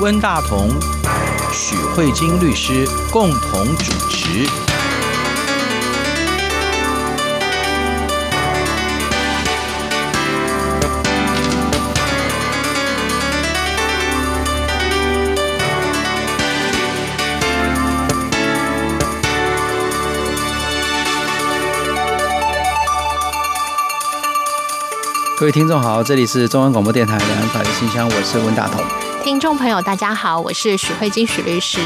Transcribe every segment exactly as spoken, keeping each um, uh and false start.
温大同、许慧晶律师共同主持。 各位听众好，这里是中央广播电台两岸法律信箱，我是温大同。听众朋友大家好，我是许慧晶许律师。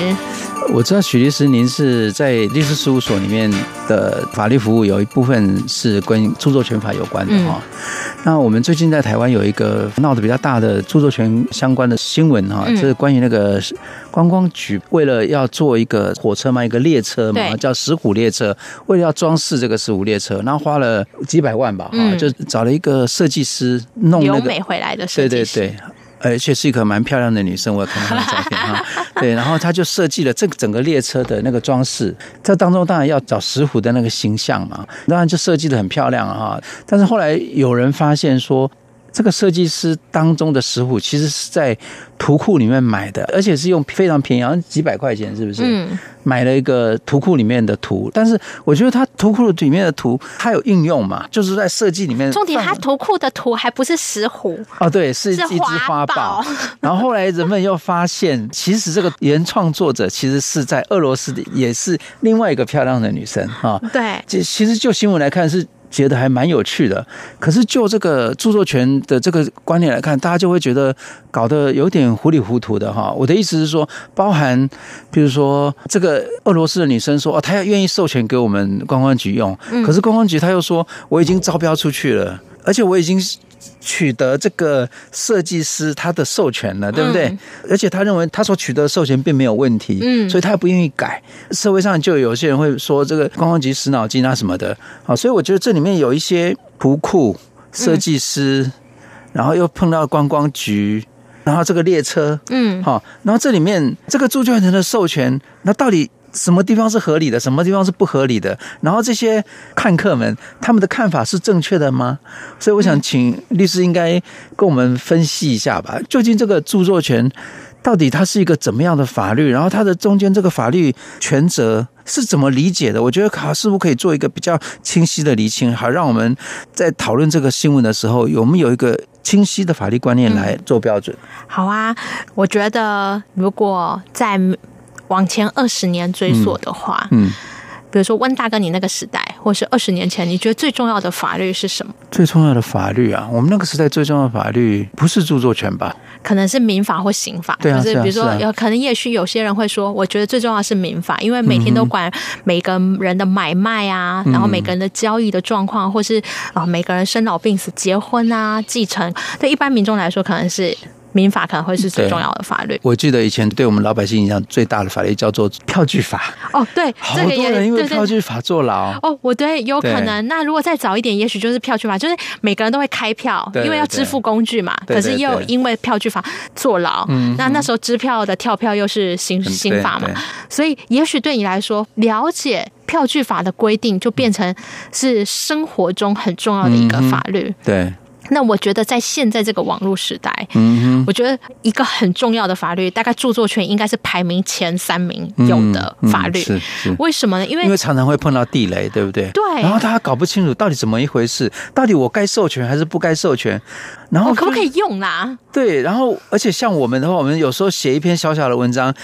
我知道许律师您是在律师事务所里面的法律服务，有一部分是跟著作权法有关的哈。嗯、那我们最近在台湾有一个闹得比较大的著作权相关的新闻哈，这是关于那个观光局为了要做一个火车嘛，一个列车嘛，叫石虎列车，为了要装饰这个石虎列车，然后花了几百万吧哈，嗯、就找了一个设计。 师弄那个留美回来的设计师，对对对，而且是一个蛮漂亮的女生，我有看到她的照片哈。对，然后她就设计了这整个列车的那个装饰，这当中当然要找石虎的那个形象嘛，当然就设计得很漂亮哈。但是后来有人发现说，这个设计师当中的石虎其实是在图库里面买的，而且是用非常便宜，好像几百块钱，是不是？嗯。 买了一个图库里面的图，但是我觉得它图库里面的图它有应用嘛，就是在设计里面。重点，它图库的图还不是石虎哦，对，是一只花豹。然后后来人们又发现，其实这个原创作者其实是在俄罗斯的，也是另外一个漂亮的女生啊。哦、对，其实就新闻来看是觉得还蛮有趣的，可是就这个著作权的这个观念来看，大家就会觉得搞得有点糊里糊涂的哈。我的意思是说，包含比如说这个。 俄罗斯的女生说：“哦，她要愿意授权给我们观光局用，可是观光局她又说我已经招标出去了，而且我已经取得这个设计师他的授权了，对不对？嗯、而且他认为他所取得的授权并没有问题，嗯，所以他不愿意改。社会上就有些人会说这个观光局死脑筋啊什么的，好，所以我觉得这里面有一些图库设计师，嗯、然后又碰到观光局。” 然后这个列车，嗯，好，然后这里面这个著作权的授权，那到底什么地方是合理的，什么地方是不合理的？然后这些看客们他们的看法是正确的吗？所以我想请律师应该跟我们分析一下吧，究竟这个著作权到底它是一个怎么样的法律？然后它的中间这个法律权责是怎么理解的？我觉得卡似乎可以做一个比较清晰的厘清，好让我们在讨论这个新闻的时候，我们有一个。 清晰的法律观念来做标准。嗯、好啊，我觉得如果在往前二十年追溯的话，嗯，嗯比如说温大哥你那个时代，或是二十年前，你觉得最重要的法律是什么？最重要的法律啊，我们那个时代最重要的法律不是著作权吧？可能是民法或刑法。对啊，就是比如说，啊啊、可能也许有些人会说，我觉得最重要的是民法，因为每天都管每个人的买卖啊，嗯、然后每个人的交易的状况，嗯、或是啊、呃、每个人生老病死、结婚啊、继承，对一般民众来说，可能是。 民法可能会是最重要的法律。我记得以前对我们老百姓影响最大的法律叫做票据法。哦，对，好多人因为票据法坐牢。哦，我对，有可能。那如果再早一点，也许就是票据法，就是每个人都会开票，因为要支付工具嘛。可是又因为票据法坐牢。那那时候支票的跳票又是刑刑法嘛，所以也许对你来说，了解票据法的规定就变成是生活中很重要的一个法律。对。 那我觉得在现在这个网络时代，嗯、我觉得一个很重要的法律，大概著作权应该是排名前三名有的法律。嗯嗯、为什么呢？因为因为常常会碰到地雷，对不对？对。然后大家搞不清楚到底怎么一回事，到底我该授权还是不该授权，然后我可不可以用啦、啊？对。然后，而且像我们的话，我们有时候写一篇小小的文章。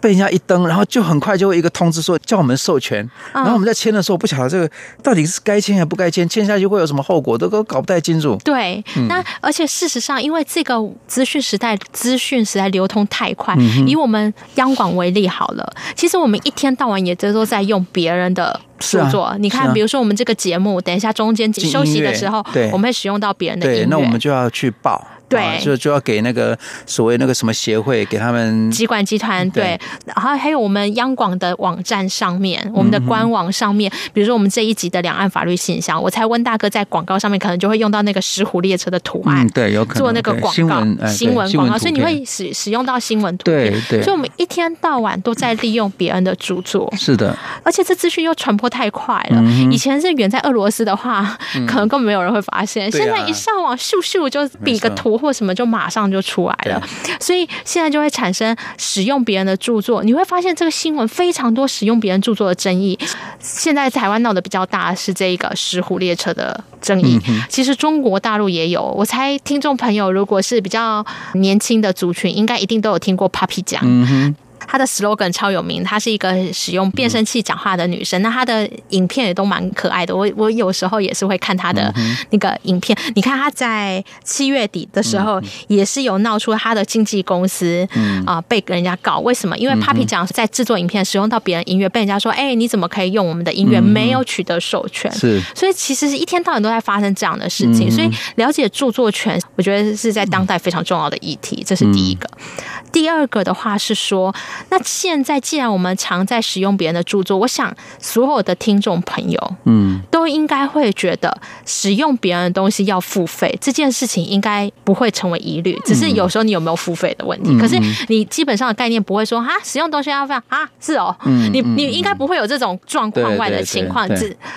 被人家一登，然后就很快就会一个通知说叫我们授权，然后我们在签的时候不晓得这个到底是该签还不该签，签下去会有什么后果，都搞不太清楚。对，嗯、那而且事实上，因为这个资讯时代，资讯时代流通太快，嗯、以我们央广为例好了，其实我们一天到晚也都在用别人的。 是啊，你看，啊、比如说我们这个节目，等一下中间休息的时候，我们会使用到别人的音乐，那我们就要去报，对，啊、就就要给那个所谓那个什么协会给他们集管集团，对，对然后还有我们央广的网站上面，我们的官网上面，嗯、比如说我们这一集的两岸法律信箱，我猜温大哥在广告上面可能就会用到那个石虎列车的图案，嗯、对，有可能做那个广告新闻、呃、新闻广告，所以你会使使用到新闻图片，对对，对所以我们一天到晚都在利用别人的著作，是的，而且这资讯又传播。 太快了！以前是远在俄罗斯的话，嗯、可能根本没有人会发现。嗯、现在一上网，咻咻就比个图或什么就马上就出来了，所以现在就会产生使用别人的著作，你会发现这个新闻非常多使用别人著作的争议。现在台湾闹得比较大是这个石虎列车的争议，嗯，其实中国大陆也有，我猜听众朋友如果是比较年轻的族群应该一定都有听过 Papi 奖，嗯，她的 slogan 超有名，她是一个使用变声器讲话的女生，嗯，那她的影片也都蛮可爱的， 我, 我有时候也是会看她的那个影片，嗯，你看她在七月底的时候，嗯，也是有闹出她的经纪公司啊，嗯呃、被人家告，为什么？因为 Papi 讲在制作影片使用到别人音乐，被人家说哎，欸，你怎么可以用我们的音乐，嗯，没有取得授权，是，所以其实一天到晚都在发生这样的事情，嗯，所以了解著作权我觉得是在当代非常重要的议题，这是第一个，嗯，第二个的话是说，那现在既然我们常在使用别人的著作，我想所有的听众朋友嗯，都应该会觉得使用别人的东西要付费这件事情应该不会成为疑虑，只是有时候你有没有付费的问题，嗯，可是你基本上的概念不会说啊，使用东西要付费啊，是哦，嗯，你, 你应该不会有这种状况外的情况，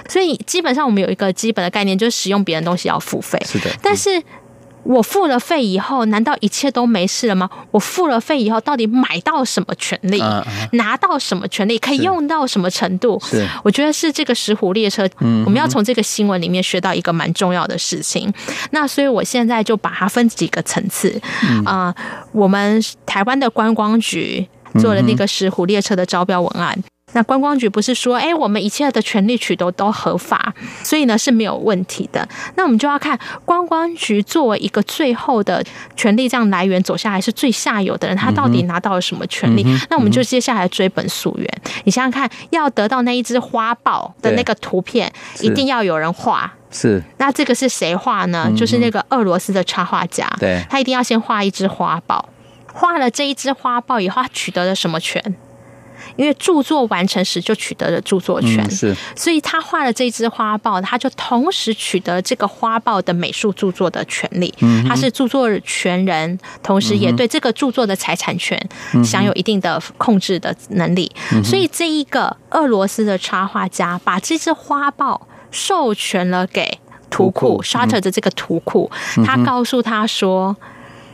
所以基本上我们有一个基本的概念就是使用别人的东西要付费，是的，但是我付了费以后难道一切都没事了吗？我付了费以后到底买到什么权利，啊，拿到什么权利，可以用到什么程度，我觉得是这个石虎列车，嗯，我们要从这个新闻里面学到一个蛮重要的事情，那所以我现在就把它分几个层次，嗯呃、我们台湾的观光局做了那个石虎列车的招标文案，嗯，那观光局不是说哎，我们一切的权利取得都合法，所以呢是没有问题的，那我们就要看观光局作为一个最后的权利这样来源走下来是最下游的人，他到底拿到了什么权利，嗯，那我们就接下来追本溯源，嗯，你想想看要得到那一只花豹的那个图片一定要有人画，是，那这个是谁画呢，嗯，就是那个俄罗斯的插画家，对，他一定要先画一只花豹，画了这一只花豹以后他取得了什么权，因为著作完成时就取得了著作权，嗯，是，所以他画了这只花豹他就同时取得这个花豹的美术著作的权利，嗯，他是著作权人，同时也对这个著作的财产权享有一定的控制的能力，嗯，所以这一个俄罗斯的插画家把这只花豹授权了给图库，嗯，Shutter 的这个图库，嗯，他告诉他说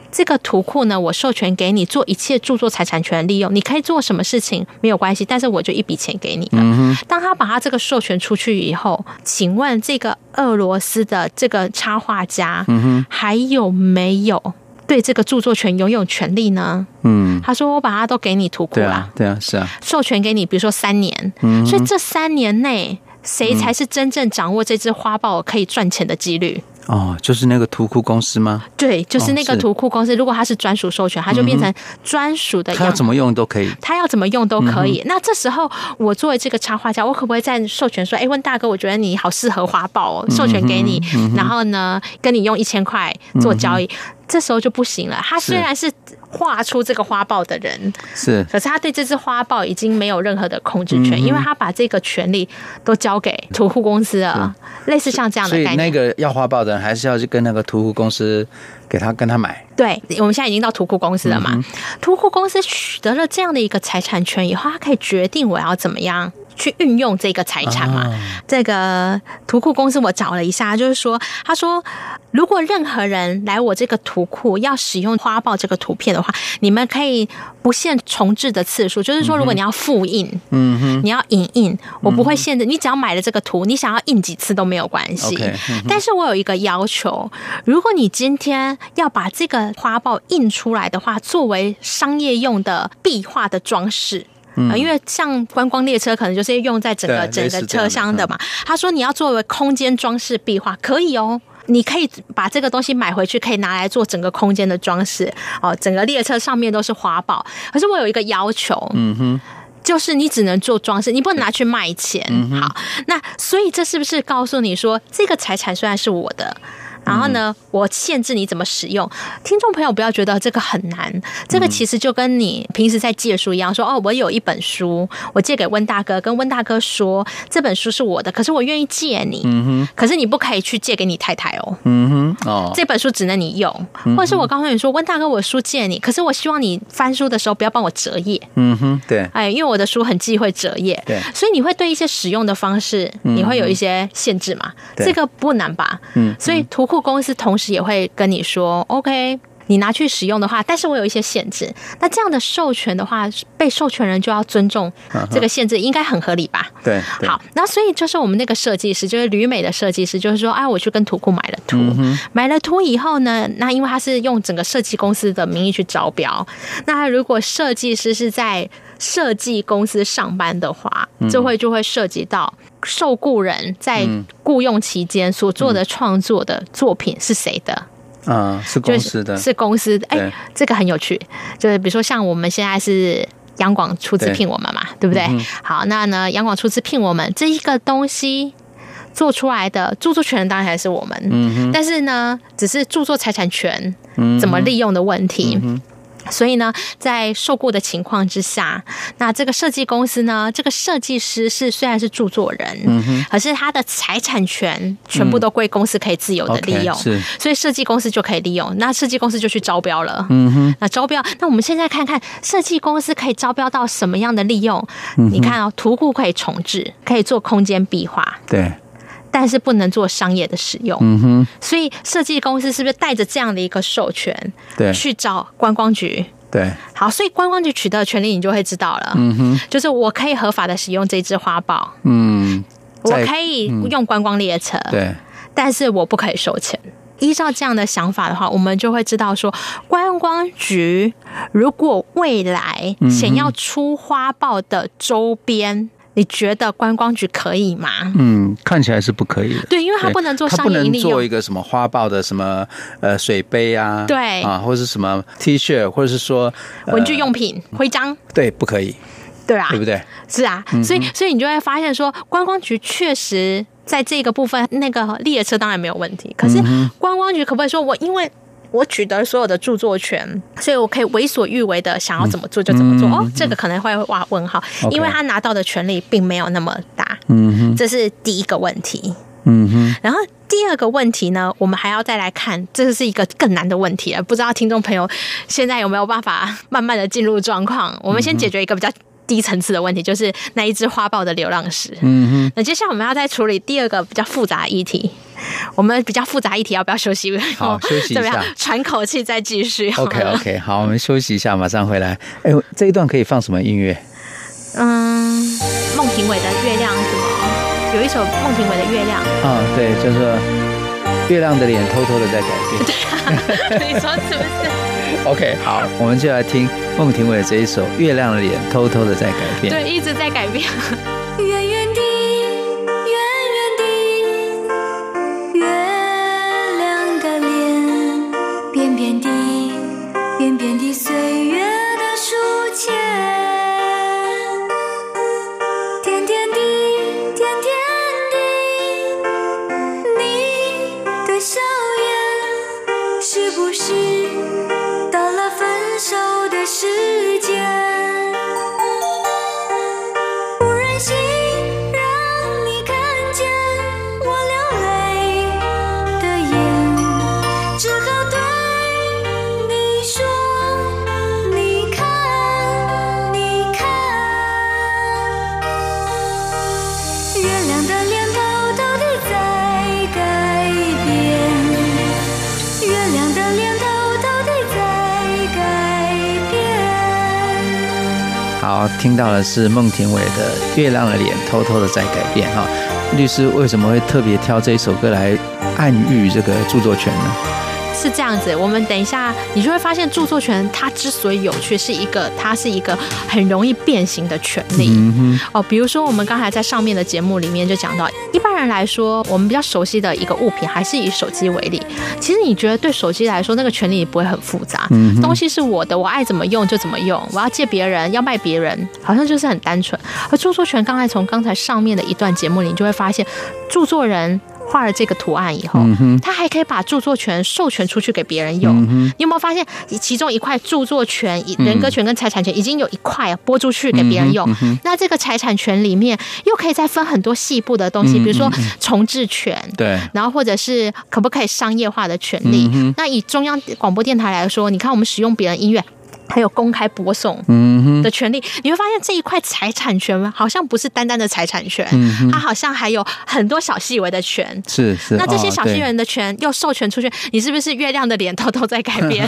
这个图库呢我授权给你做一切著作财产权利用，你可以做什么事情没有关系，但是我就一笔钱给你了，嗯，当他把他这个授权出去以后，请问这个俄罗斯的这个插画家，嗯，还有没有对这个著作权拥有权利呢，嗯，他说我把它都给你图库啦，对 啊, 对啊是啊，授权给你比如说三年，嗯，所以这三年内谁才是真正掌握这只花豹可以赚钱的几率，哦，就是那个图库公司吗？对，就是那个图库公司，哦，如果它是专属授权它就变成专属的，嗯，它要怎么用都可以，它要怎么用都可以，嗯，那这时候我作为这个插画家我可不可以再授权说哎，问大哥我觉得你好适合花豹哦，授权给你，嗯，然后呢跟你用一千块做交易，嗯，这时候就不行了，他虽然是画出这个花豹的人是，可是他对这只花豹已经没有任何的控制权，嗯，因为他把这个权利都交给图库公司了，类似像这样的概念，所以那个要花豹的人还是要去跟那个图库公司给他跟他买，对，我们现在已经到图库公司了嘛，嗯，图库公司取得了这样的一个财产权以后，他可以决定我要怎么样去运用这个财产嘛，啊，这个图库公司我找了一下就是说，他说如果任何人来我这个图库要使用花豹这个图片的话，你们可以不限重制的次数，就是说如果你要复印，嗯哼，你要影印，嗯，我不会限制你，只要买了这个图你想要印几次都没有关系，okay， 嗯，但是我有一个要求，如果你今天要把这个花豹印出来的话作为商业用的壁画的装饰，嗯，因为像观光列车可能就是用在整个整个车厢的嘛，嗯，他说你要作为空间装饰壁画可以哦，你可以把这个东西买回去可以拿来做整个空间的装饰，哦，整个列车上面都是花豹，可是我有一个要求，嗯哼，就是你只能做装饰，你不能拿去卖钱，嗯，好，那所以这是不是告诉你说这个财产虽然是我的，然后呢我限制你怎么使用，听众朋友不要觉得这个很难，这个其实就跟你平时在借书一样，说哦，我有一本书我借给温大哥，跟温大哥说这本书是我的，可是我愿意借你，嗯，可是你不可以去借给你太太哦，嗯哼，哦，这本书只能你用，或者是我告诉你说温大哥我书借你，可是我希望你翻书的时候不要帮我折页，嗯哼，对，哎，因为我的书很忌讳折页，对，所以你会对一些使用的方式你会有一些限制嘛，嗯，这个不难吧，嗯，所以图库顾公司同时也会跟你说 OK 你拿去使用的话，但是我有一些限制，那这样的授权的话，被授权人就要尊重这个限制，应该很合理吧？ 对, 对好，那所以就是我们那个设计师，就是旅美的设计师，就是说哎、啊，我去跟图库买了图、嗯、买了图以后呢，那因为他是用整个设计公司的名义去招标，那如果设计师是在设计公司上班的话，就会就会涉及到受雇人在雇用期间所做的创作的作品是谁的。嗯，是公司的，是公司的。哎，这个很有趣，就是比如说像我们现在是央广出资聘我们嘛， 对, 对不对、嗯、好，那呢央广出资聘我们这一个东西做出来的著作权当然还是我们、嗯、但是呢只是著作财产权怎么利用的问题、嗯，所以呢在受雇的情况之下，那这个设计公司呢，这个设计师是虽然是著作人、嗯、可是他的财产权全部都归公司可以自由的利用、嗯、okay, 所以设计公司就可以利用，那设计公司就去招标了、嗯、哼，那招标，那我们现在看看设计公司可以招标到什么样的利用、嗯、你看哦，图库可以重置，可以做空间壁画，对，但是不能做商业的使用、嗯、哼，所以设计公司是不是带着这样的一个授权去找观光局？对，好，所以观光局取得的权利你就会知道了、嗯、哼，就是我可以合法的使用这只花豹、嗯、我可以用观光列车、嗯、对，但是我不可以收钱。依照这样的想法的话，我们就会知道说，观光局如果未来想要出花豹的周边、嗯，你觉得观光局可以吗？嗯，看起来是不可以的。对，因为它不能做商业利用，它不能做一个什么花豹的什么呃水杯啊，对啊，或者是什么 T 恤，或者是说、呃、文具用品、徽章，对，不可以，对啊，对不对？是啊，嗯、所以所以你就会发现说，观光局确实在这个部分，那个列车当然没有问题，可是观光局可不可以说我因为？我取得所有的著作权，所以我可以为所欲为的想要怎么做就怎么做、嗯、哦，这个可能会画问号、okay. 因为他拿到的权利并没有那么大，嗯，这是第一个问题。嗯哼，然后第二个问题呢，我们还要再来看，这是一个更难的问题了，不知道听众朋友现在有没有办法慢慢的进入状况。我们先解决一个比较低层次的问题，就是那一只花豹的流浪史。嗯哼，那接下来我们要再处理第二个比较复杂的议题。我们比较复杂议题要不要休息？好，休息一下，喘口气再继续。OK OK， 好，我们休息一下，马上回来。哎，这一段可以放什么音乐？嗯，孟庭苇的《月亮》什么？有一首孟庭苇的《月亮》。啊、嗯，对，就是《月亮的脸偷偷的在改变》。对啊，你说是不是？OK， 好，我们就来听孟庭苇这一首《月亮的脸偷偷的在改变》。对，一直在改变。远远的，远远的，月亮的脸，扁扁的，扁扁的，岁月的书签，甜甜的，甜甜的，你的笑颜，是不是？手的时间，不忍心让你看见我流泪的眼，只好对你说，你看你看，月亮的脸偷偷地在改变，月亮的脸偷偷地在改变。好，听到的是孟庭苇的《月亮的脸偷偷的在改变》哈。律师为什么会特别挑这一首歌来暗喻这个著作权呢？是这样子，我们等一下你就会发现，著作权它之所以有趣，是一个它是一个很容易变形的权利、嗯、哦。比如说我们刚才在上面的节目里面就讲到，一般人来说，我们比较熟悉的一个物品还是以手机为例。其实你觉得对手机来说，那个权利也不会很复杂、嗯、东西是我的，我爱怎么用就怎么用，我要借别人，要卖别人，好像就是很单纯。而著作权，刚才从刚才上面的一段节目里，你就会发现著作人画了这个图案以后，他还可以把著作权授权出去给别人用、嗯、你有没有发现，其中一块著作权、人格权跟财产权已经有一块拨出去给别人用、嗯嗯、那这个财产权里面又可以再分很多细部的东西、嗯、比如说重置权、嗯、然后或者是可不可以商业化的权利、嗯、那以中央广播电台来说，你看我们使用别人音乐，还有公开播送的权利、嗯、你会发现这一块财产权好像不是单单的财产权、嗯、它好像还有很多小细微的权，是是。那这些小细微的权、哦、又授权出去，你是不是月亮的脸偷偷在改变？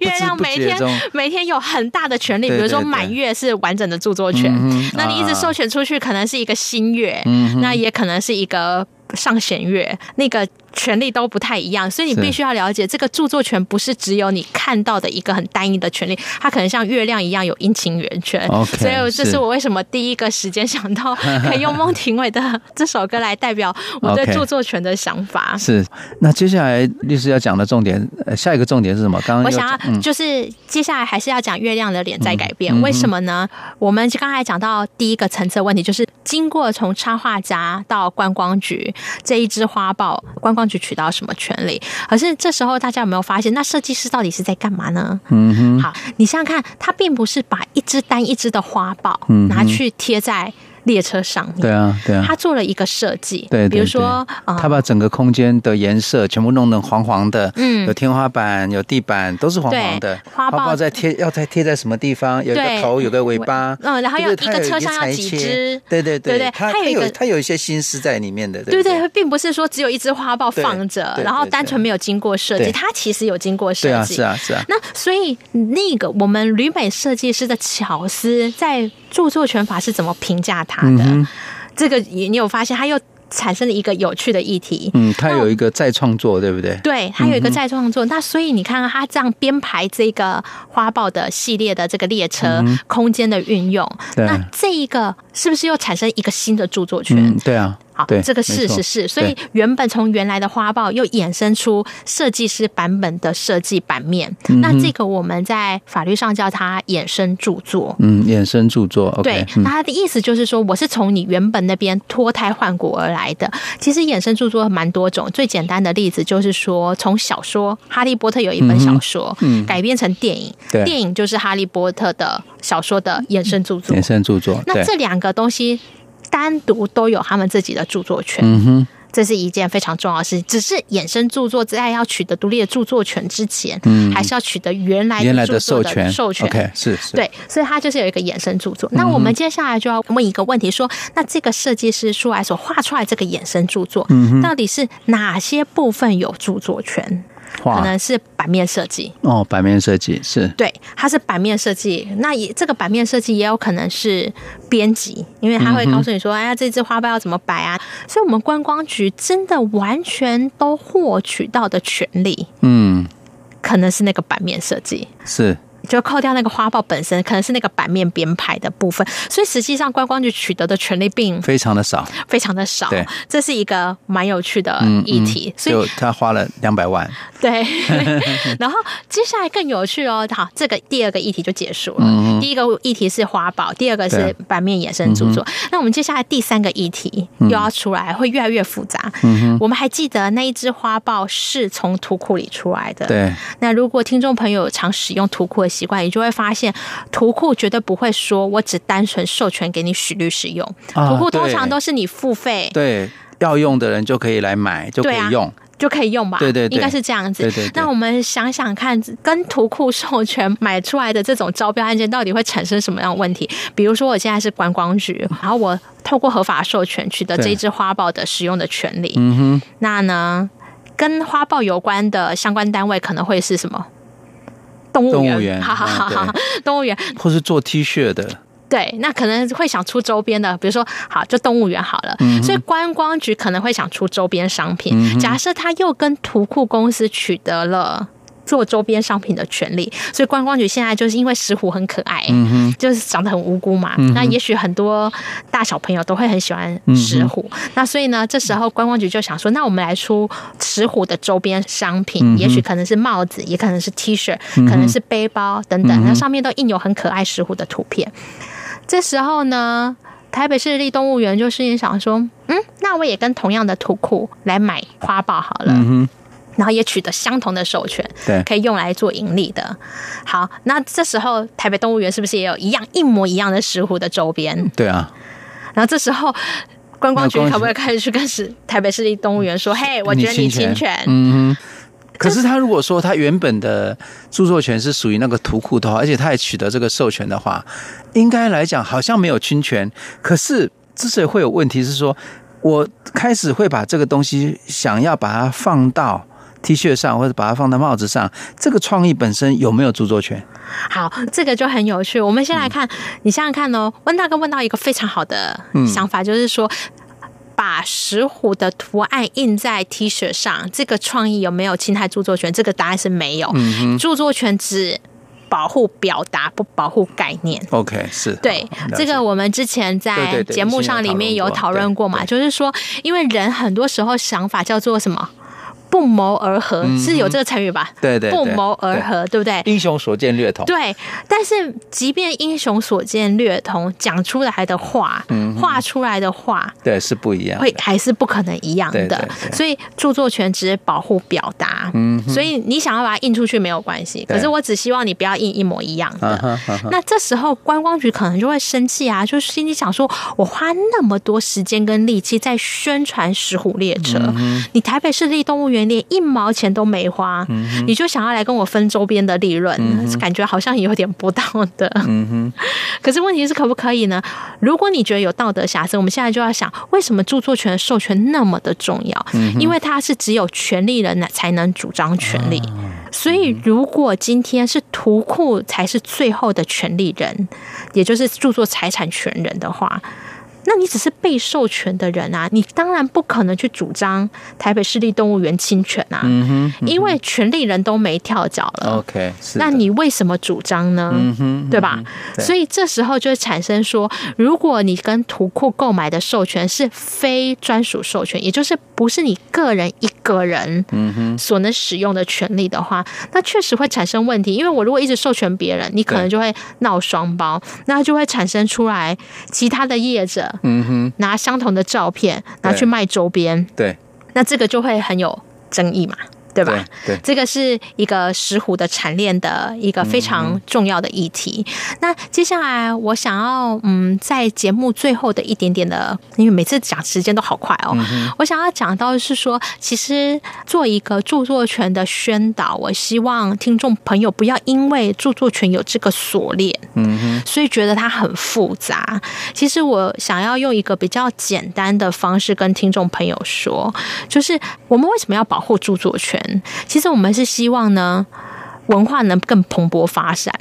月亮每天每天有很大的权利，比如说满月是完整的著作权，对对对，那你一直授权出去可能是一个新月、嗯、那也可能是一个上弦月，那个权利都不太一样，所以你必须要了解这个著作权不是只有你看到的一个很单一的权利，它可能像月亮一样有阴晴圆缺。Okay, 所以这是我为什么第一个时间想到可以用孟庭苇的这首歌来代表我对著作权的想法。Okay, 是，那接下来律师要讲的重点，下一个重点是什么？刚刚我想要、嗯、就是接下来还是要讲月亮的脸在改变、嗯嗯、为什么呢？我们刚才讲到第一个层次的问题，就是经过从插画家到观光局这一支花豹，观光去取到什么权利？可是这时候大家有没有发现，那设计师到底是在干嘛呢？嗯哼，好，你想想看，他并不是把一只单一只的花豹拿去贴在列车上面，对啊，对啊，他做了一个设计，对，比如说，他把整个空间的颜色全部弄成黄黄的，嗯，有天花板，有地板，都是黄黄的。花豹在贴，要再贴在什么地方？有一个头，有个尾巴，嗯，然后要一个车厢要几只，对对对对，它有它有一些心思在里面的，对对，并不是说只有一只花豹放着，然后单纯没有经过设计，它其实有经过设计，是啊是啊。那所以那个我们旅美设计师的巧思，在著作权法是怎么评价它？嗯，这个你有发现它又产生了一个有趣的议题，嗯，它有一个再创作，对不对？对，它有一个再创作、嗯、那所以你看它这样编排这个花豹的系列的这个列车、嗯、空间的运用，那这一个是不是又产生一个新的著作权、嗯、对啊，好，这个事实是，所以原本从原来的花豹又衍生出设计师版本的设计版面，那这个我们在法律上叫它衍生著作。嗯，衍生著作。对， okay, 那它的意思就是说，我是从你原本那边脱胎换骨而来的。其实衍生著作蛮多种，最简单的例子就是说，从小说《哈利波特》有一本小说、嗯、改编成电影，电影就是《哈利波特》的小说的衍生著作。衍生著作。那这两个东西单独都有他们自己的著作权、嗯哼，这是一件非常重要的事情。只是衍生著作在要取得独立的著作权之前、嗯、还是要取得原来的著作的授权, 授权 okay, 是是，对，所以它就是有一个衍生著作、嗯、那我们接下来就要问一个问题说，那这个设计师出来所画出来这个衍生著作、嗯、到底是哪些部分有著作权？可能是版面设计哦，版面设计是，对，它是版面设计。那也这个版面设计也有可能是编辑，因为它会告诉你说，嗯、哎呀，这只花瓣要怎么摆啊。所以，我们观光局真的完全都获取到的权利，嗯，可能是那个版面设计是。就扣掉那个花豹本身，可能是那个版面编排的部分，所以实际上观光局取得的权利并非常的少，非常的少。对，这是一个蛮有趣的议题。嗯嗯、所以他花了两百万。对，然后接下来更有趣哦。好，这个第二个议题就结束了。嗯、第一个议题是花豹，第二个是版面衍生著作。嗯、那我们接下来第三个议题又要出来，会越来越复杂。嗯、我们还记得那一只花豹是从图库里出来的。对。那如果听众朋友常使用图库的习惯，你就会发现图库绝对不会说我只单纯授权给你许律使用、啊、图库通常都是你付费，对，要用的人就可以来买，就可以用，就可以用吧，对对对，应该是这样子。对对对，那我们想想看，跟图库授权买出来的这种招标案件到底会产生什么样的问题？比如说我现在是观光局，然后我透过合法授权取得这一只花豹的使用的权利，嗯哼，那呢跟花豹有关的相关单位可能会是什么？动物园，好好好好，动物园，或是做 T 恤的，对，那可能会想出周边的，比如说，好，就动物园好了。嗯、所以观光局可能会想出周边商品。嗯、假设他又跟图库公司取得了做周边商品的权利，所以观光局现在就是因为石虎很可爱，嗯、就是长得很无辜嘛，嗯、那也许很多大小朋友都会很喜欢石虎，嗯、那所以呢这时候观光局就想说，那我们来出石虎的周边商品，嗯、也许可能是帽子，也可能是 T 恤，嗯、可能是背包等等，那上面都印有很可爱石虎的图片。嗯、这时候呢台北市立动物园就是想说，嗯，那我也跟同样的图库来买花豹好了，嗯，然后也取得相同的授权，可以用来做盈利的。好，那这时候台北动物园是不是也有一样一模一样的石虎的周边？对啊。然后这时候观光局可不可以开始去跟台北市立动物园说：“嘿，我觉得你侵权。”嗯，可是他如果说他原本的著作权是属于那个图库的话，而且他也取得这个授权的话，应该来讲好像没有侵权。可是之所以会有问题是说，我开始会把这个东西想要把它放到 T 恤上，或者把它放到帽子上，这个创意本身有没有著作权？好，这个就很有趣。我们先来看，嗯、你想想看哦，温大哥问到一个非常好的想法，嗯、就是说，把石虎的图案印在 T 恤上，这个创意有没有侵害著作权？这个答案是没有。嗯、著作权只保护表达，不保护概念。OK， 是对这个我们之前在节目上里面有讨论过嘛，对对对，就是说，因为人很多时候想法叫做什么？不谋而合、嗯、是有这个成语吧？对 对, 对，不谋而合， 对, 对不对？英雄所见略同。对，但是即便英雄所见略同，讲出来的话，嗯、画出来的话，对，是不一样的，会还是不可能一样的。对对对，所以著作权只是保护表达，嗯、所以你想要把它印出去没有关系，可是我只希望你不要印一模一样的。啊啊、那这时候观光局可能就会生气啊，就是心里想说，我花那么多时间跟力气在宣传石虎列车，嗯、你台北市立动物园连一毛钱都没花，嗯、你就想要来跟我分周边的利润，嗯、感觉好像有点不道德。嗯、可是问题是可不可以呢？如果你觉得有道德瑕疵，我们现在就要想，为什么著作权授权那么的重要？嗯、因为它是只有权利人才能主张权利，嗯、所以如果今天是图库才是最后的权利人，也就是著作财产权人的话，那你只是被授权的人啊，你当然不可能去主张台北市立动物园侵权啊，嗯哼嗯、哼因为权利人都没跳脚了。OK， 那你为什么主张呢？嗯哼嗯哼对吧？对，所以这时候就会产生说，如果你跟图库购买的授权是非专属授权，也就是不是你个人一个人所能使用的权利的话，嗯、那确实会产生问题。因为我如果一直授权别人，你可能就会闹双胞，那就会产生出来其他的业者。嗯哼，拿相同的照片拿去卖周边，对，那这个就会很有争议嘛，对吧？对，对，这个是一个石虎的产链的一个非常重要的议题。嗯、那接下来我想要嗯，在节目最后的一点点的，因为每次讲时间都好快哦，嗯、我想要讲到的是说，其实做一个著作权的宣导，我希望听众朋友不要因为著作权有这个锁链，嗯哼，所以觉得它很复杂。其实我想要用一个比较简单的方式跟听众朋友说，就是我们为什么要保护著作权？其实我们是希望呢，文化能更蓬勃发展。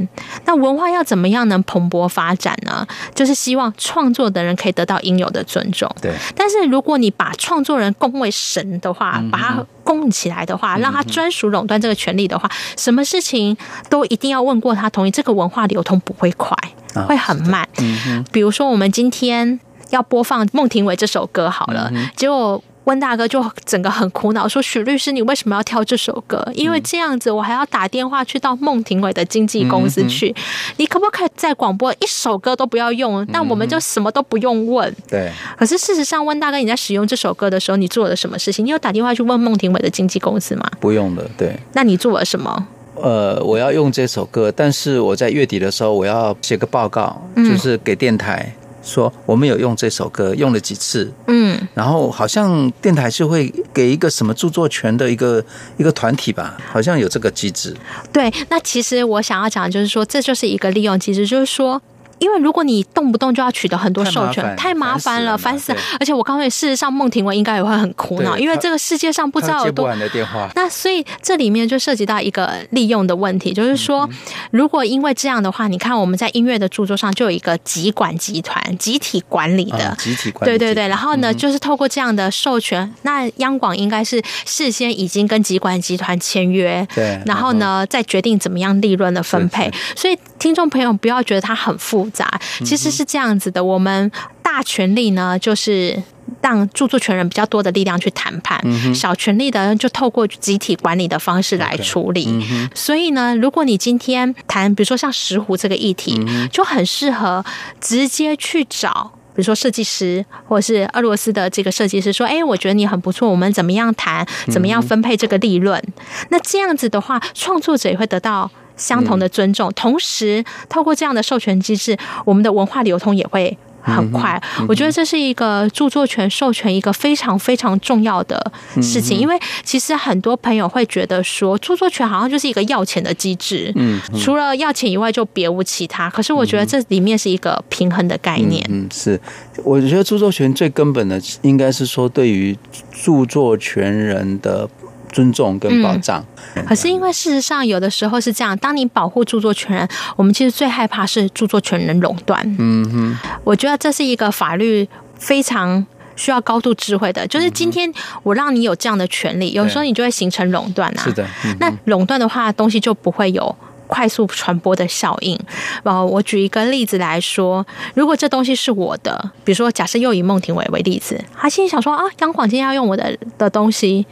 那文化要怎么样能蓬勃发展呢？就是希望创作的人可以得到应有的尊重。对。但是如果你把创作人供为神的话，嗯、把他供起来的话，让他专属垄断这个权利的话，嗯、什么事情都一定要问过他同意，这个文化流通不会快，啊、会很慢。嗯、比如说我们今天要播放孟庭苇这首歌好了，嗯、结果温大哥就整个很苦恼，说许律师你为什么要挑这首歌？因为这样子我还要打电话去到孟庭苇的经纪公司去，嗯、你可不可以在广播一首歌都不要用，那我们就什么都不用问。对。可是事实上温大哥你在使用这首歌的时候，你做了什么事情？你有打电话去问孟庭苇的经纪公司吗？不用的。对。那你做了什么？呃，我要用这首歌，但是我在月底的时候我要写个报告，就是给电台，嗯说我们有用这首歌用了几次，嗯，然后好像电台是会给一个什么著作权的一个一个团体吧，好像有这个机制。对，那其实我想要讲就是说，这就是一个利用机制，就是说，因为如果你动不动就要取得很多授权，太麻烦了，烦死了。而且我告诉你，事实上孟庭苇应该也会很苦恼，因为这个世界上不知道有多接不完的电话。那所以这里面就涉及到一个利用的问题，就是说，嗯、如果因为这样的话，你看我们在音乐的著作上就有一个集管集团、集体管理的，啊、集体管理，对对对。然后呢，嗯、就是透过这样的授权，那央广应该是事先已经跟集管集团签约，对，然后呢，嗯、再决定怎么样利润的分配。所以听众朋友不要觉得它很复杂。其实是这样子的，我们大权力呢，就是让著作权人比较多的力量去谈判，嗯、小权力的人就透过集体管理的方式来处理。Okay, 嗯、所以呢，如果你今天谈，比如说像石虎这个议题，嗯、就很适合直接去找，比如说设计师或者是俄罗斯的这个设计师说，哎，我觉得你很不错，我们怎么样谈，怎么样分配这个利润？嗯、那这样子的话，创作者也会得到相同的尊重，嗯、同时透过这样的授权机制，我们的文化流通也会很快、嗯嗯、我觉得这是一个著作权授权一个非常非常重要的事情、嗯、因为其实很多朋友会觉得说著作权好像就是一个要钱的机制、嗯嗯、除了要钱以外就别无其他，可是我觉得这里面是一个平衡的概念、嗯嗯、是我觉得著作权最根本的应该是说对于著作权人的尊重跟保障、嗯、可是因为事实上有的时候是这样，当你保护著作权人，我们其实最害怕是著作权人垄断。嗯哼，我觉得这是一个法律非常需要高度智慧的，就是今天我让你有这样的权利、嗯、有时候你就会形成垄断啊。是的、嗯、那垄断的话东西就不会有快速传播的效应。我举一个例子来说，如果这东西是我的，比如说假设又以孟庭苇为例子，他心里想说啊，央广今天要用我 的, 的东西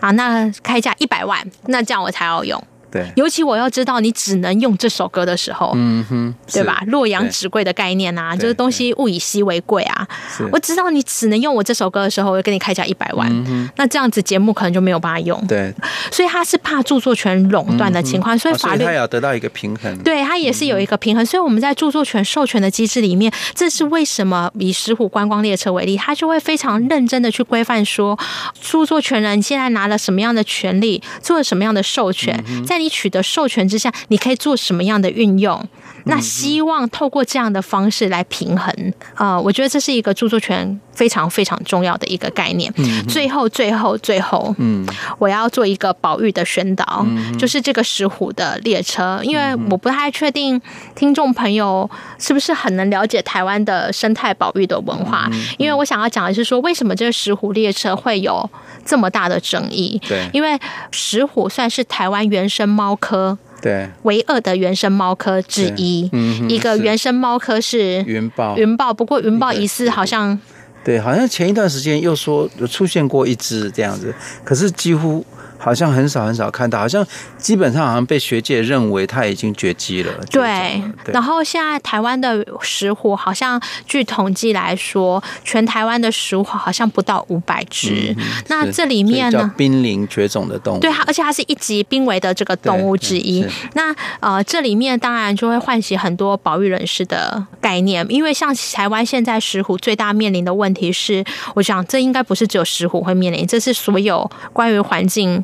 啊，那开价一百万，那这样我才要用。对，尤其我要知道你只能用这首歌的时候，嗯哼，对吧？洛阳纸贵的概念啊，就是东西物以稀为贵啊。我知道你只能用我这首歌的时候，我就给你开价一百万、嗯，那这样子节目可能就没有办法用。对，所以他是怕著作权垄断的情况、嗯，所以法律、哦、所以他也要得到一个平衡。对，他也是有一个平衡、嗯。所以我们在著作权授权的机制里面，这是为什么以石虎观光列车为例，他就会非常认真的去规范说，著作权人现在拿了什么样的权利，做了什么样的授权，嗯、在你取得授权之下，你可以做什么样的运用？那希望透过这样的方式来平衡。呃，我觉得这是一个著作权非常非常重要的一个概念。嗯、最后，最后，最后，嗯，我要做一个保育的宣导，嗯、就是这个石虎的列车，因为我不太确定听众朋友是不是很能了解台湾的生态保育的文化。嗯、因为我想要讲的是说，为什么这个石虎列车会有这么大的争议？对，因为石虎算是台湾原生猫科。对，唯二的原生猫科之一、嗯、一个原生猫科是云豹，云豹，不过云豹疑似好像对，好像前一段时间又说出现过一只这样子，可是几乎好像很少很少看到，好像基本上好像被学界认为它已经绝迹了。对，然后现在台湾的石虎好像据统计来说，全台湾的石虎好像不到五百只。那这里面呢，叫濒临绝种的动物。对，而且它是一级濒危的这个动物之一。那呃，这里面当然就会唤起很多保育人士的概念，因为像台湾现在石虎最大面临的问题是，我想这应该不是只有石虎会面临，这是所有关于环境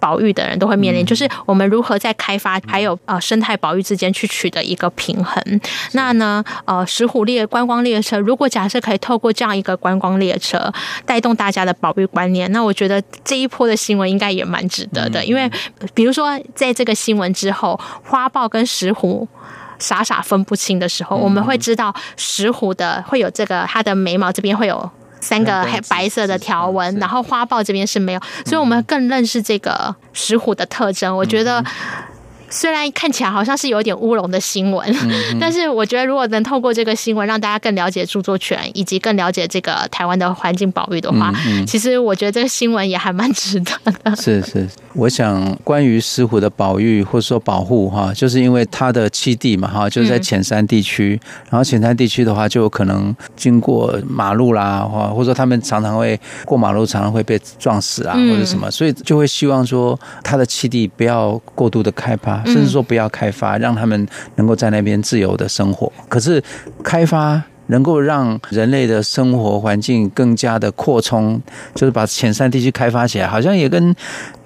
保育的人都会面临，就是我们如何在开发还有呃生态保育之间去取得一个平衡。那呢，呃，石虎列观光列车，如果假设可以透过这样一个观光列车带动大家的保育观念，那我觉得这一波的新闻应该也蛮值得的，因为比如说在这个新闻之后，花豹跟石虎傻傻分不清的时候，我们会知道石虎的会有这个它的眉毛这边会有三个白色的条纹，然后花豹这边是没有，所以我们更认识这个石虎的特征。我觉得虽然看起来好像是有点乌龙的新闻、嗯、但是我觉得如果能透过这个新闻让大家更了解著作权以及更了解这个台湾的环境保育的话、嗯嗯、其实我觉得这个新闻也还蛮值得的。是是，我想关于石虎的保育或者说保护哈，就是因为它的栖地嘛，就是在浅山地区、嗯、然后浅山地区的话就有可能经过马路啦，或者说他们常常会过马路，常常会被撞死啊、嗯、或者什么，所以就会希望说它的栖地不要过度的开发，甚至说不要开发，让他们能够在那边自由的生活。可是开发能够让人类的生活环境更加的扩充，就是把浅山地区开发起来，好像也跟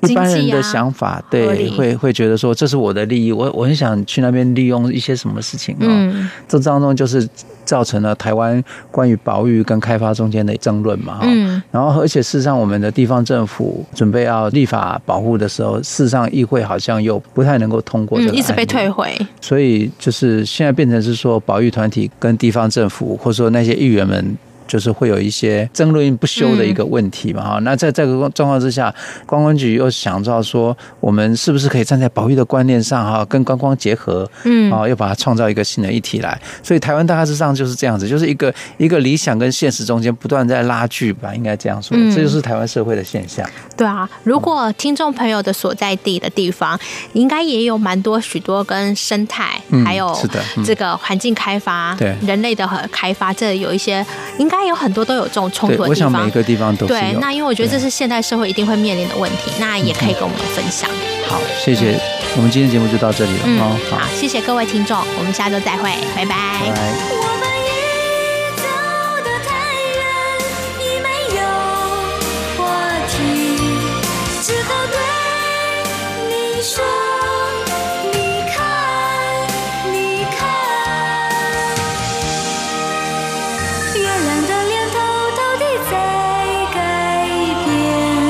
一般人的想法、啊、对，会会觉得说这是我的利益，我我很想去那边利用一些什么事情、哦嗯、这当中就是造成了台湾关于保育跟开发中间的争论嘛、哦嗯、然后而且事实上我们的地方政府准备要立法保护的时候，事实上议会好像又不太能够通过这个、嗯、一直被退回，所以就是现在变成是说保育团体跟地方政府或者说那些议员们就是会有一些争论不休的一个问题嘛、嗯、那在这个状况之下，观光局又想到说我们是不是可以站在保育的观念上跟观光结合，嗯，又把它创造一个新的议题来，所以台湾大致上就是这样子，就是一个一个理想跟现实中间不断在拉锯吧，应该这样说、嗯、这就是台湾社会的现象。对啊，如果听众朋友的所在地的地方、嗯、应该也有蛮多许多跟生态、嗯、还有这个环境开发、嗯、人类的开发，这有一些应该有很多都有这种冲突的地方，我想每一个地方都是有。对，那因为我觉得这是现代社会一定会面临的问题，那也可以跟我们分享。好，谢谢、嗯、我们今天节目就到这里了、嗯、好, 好, 好，谢谢各位听众，我们下周再会，拜拜。拜拜。只好对你说。